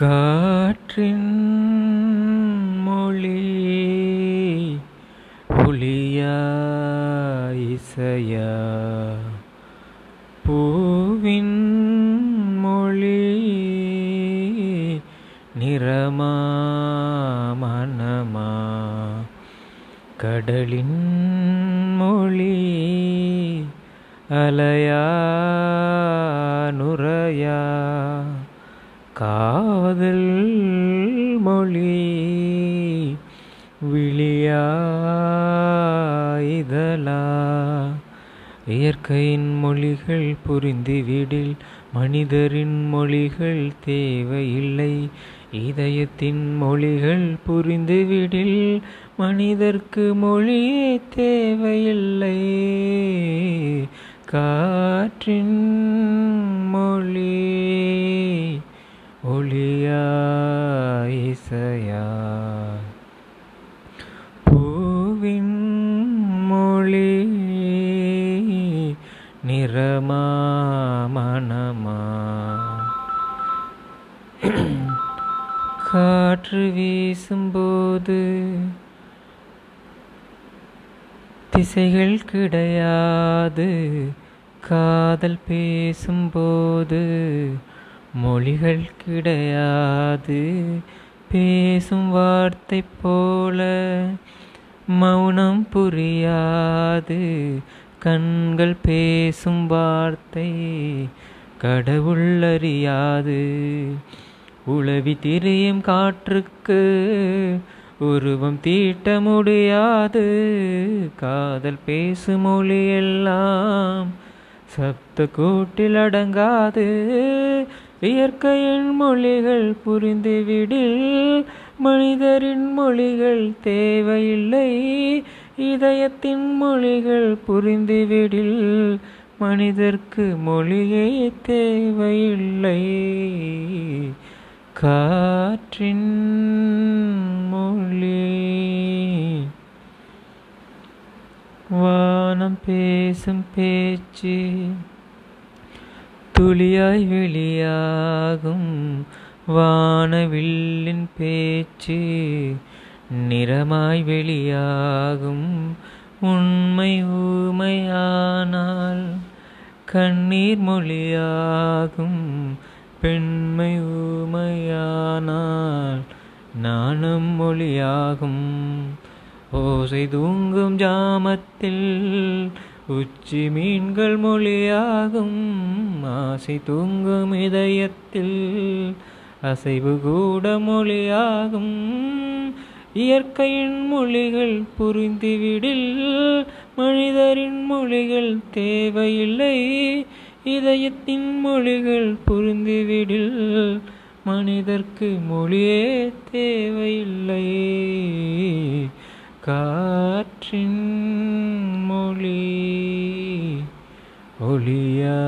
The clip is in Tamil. காற்றின் மொழி ஒளியா இசையா, பூவின் மொழி நிறமா மனமா, கடலின் மொழி அலையா நுரையா, காதல் மொழி விழியா இதலா. இயற்கையின் மொழிகள் புரிந்து விடில், மனிதரின் மொழிகள் தேவையில்லை. இதயத்தின் மொழிகள் புரிந்து விடில், மனிதர்க்கு மொழியே தேவையில்லை. காற்றின் மொழி ஒளியா இசையா, பூவின் மொழி நிறமா மனமா, காற்று வீசும்போது திசைகள் கிடையாது. காதல் பேசும்போது மொழிகள் கிடையாது. பேசும் வார்த்தை போல மௌனம் புரியாது. கண்கள் பேசும் வார்த்தை கடவுள் அறியாது. உளவி திரியும் காற்றுக்கு உருவம் தீட்ட முடியாது. காதல் பேசும் மொழியெல்லாம் சப்த கூட்டில் அடங்காது. இயற்கையின் மொழிகள் புரிந்துவிடில், மனிதரின் மொழிகள் தேவையில்லை. இதயத்தின் மொழிகள் புரிந்துவிடில், மனிதர்க்கு மொழியே தேவையில்லை. காற்றின் மொழி வானம் பேசும் பேச்சு துளியாய் வெளியாகும். வானவில்லின் பேச்சு நிறமாய் வெளியாகும். உண்மை ஊமையானால் கண்ணீர் மொழியாகும். பெண்மை ஊமையானால் நாணம் மொழியாகும். ஓசை தூங்கும் ஜாமத்தில் உச்சி மீன்கள் மொழியாகும். ஆசை தூங்கும் இதயத்தில் அசைவு கூட மொழியாகும். இயற்கையின் மொழிகள் புரிந்துவிடில், மனிதரின் மொழிகள் தேவையில்லை. இதயத்தின் மொழிகள் புரிந்துவிடில், மனிதர்க்கு மொழியே தேவையில்லை. காற்றின் மொழி ஒளியா